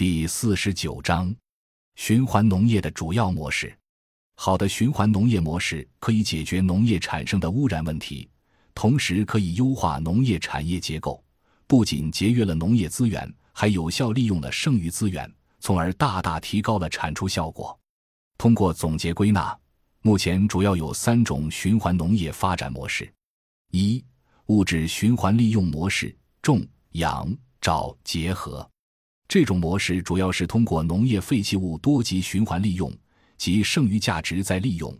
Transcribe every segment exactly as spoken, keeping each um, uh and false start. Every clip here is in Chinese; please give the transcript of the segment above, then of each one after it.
第四十九章，循环农业的主要模式。好的循环农业模式可以解决农业产生的污染问题，同时可以优化农业产业结构，不仅节约了农业资源，还有效利用了剩余资源，从而大大提高了产出效果。通过总结归纳，目前主要有三种循环农业发展模式：一、物质循环利用模式，种、养、照、结合。这种模式主要是通过农业废弃物多级循环利用及剩余价值再利用，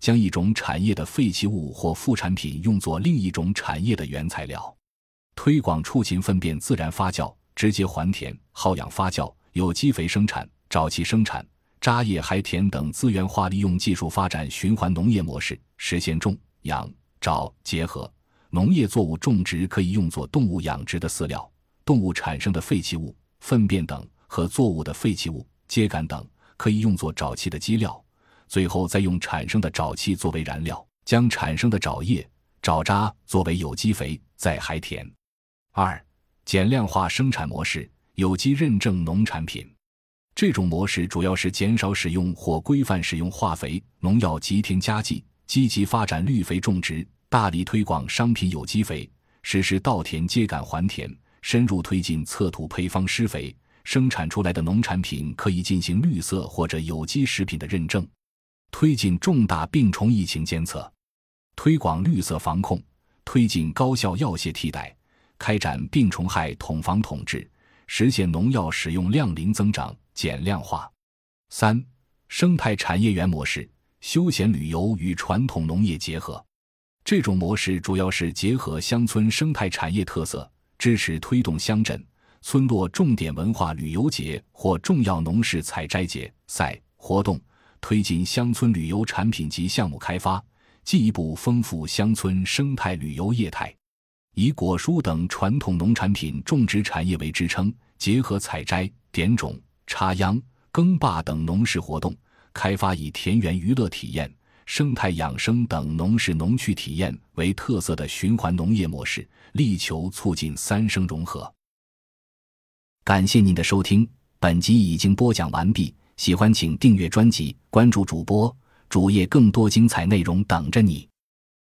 将一种产业的废弃物或副产品用作另一种产业的原材料。推广畜禽粪便自然发酵、直接还田、耗氧发酵、有机肥生产、沼气生产、渣叶还田等资源化利用技术，发展循环农业模式，实现种、养、照、结合。农业作物种植可以用作动物养殖的饲料、动物产生的废弃物粪便等和作物的废弃物、秸秆等，可以用作沼气的基料，最后再用产生的沼气作为燃料，将产生的沼液、沼渣作为有机肥再还田。二、减量化生产模式，有机认证农产品。这种模式主要是减少使用或规范使用化肥、农药及添加剂，积极发展绿肥种植，大力推广商品有机肥，实施稻田秸秆还田，深入推进测土配方施肥，生产出来的农产品可以进行绿色或者有机食品的认证。推进重大病虫疫情监测，推广绿色防控，推进高效药械替代，开展病虫害统防统治，实现农药使用量零增长，减量化。三、生态产业园模式，休闲旅游与传统农业结合。这种模式主要是结合乡村生态产业特色，支持推动乡镇、村落重点文化旅游节或重要农事采摘节、赛活动，推进乡村旅游产品及项目开发，进一步丰富乡村生态旅游业态。以果蔬等传统农产品种植产业为支撑，结合采摘、点种、插秧、耕坝等农事活动，开发以田园娱乐体验、生态养生等农事农趣体验为特色的循环农业模式，力求促进三生融合。感谢您的收听，本集已经播讲完毕，喜欢请订阅专辑，关注主播，主页更多精彩内容等着你。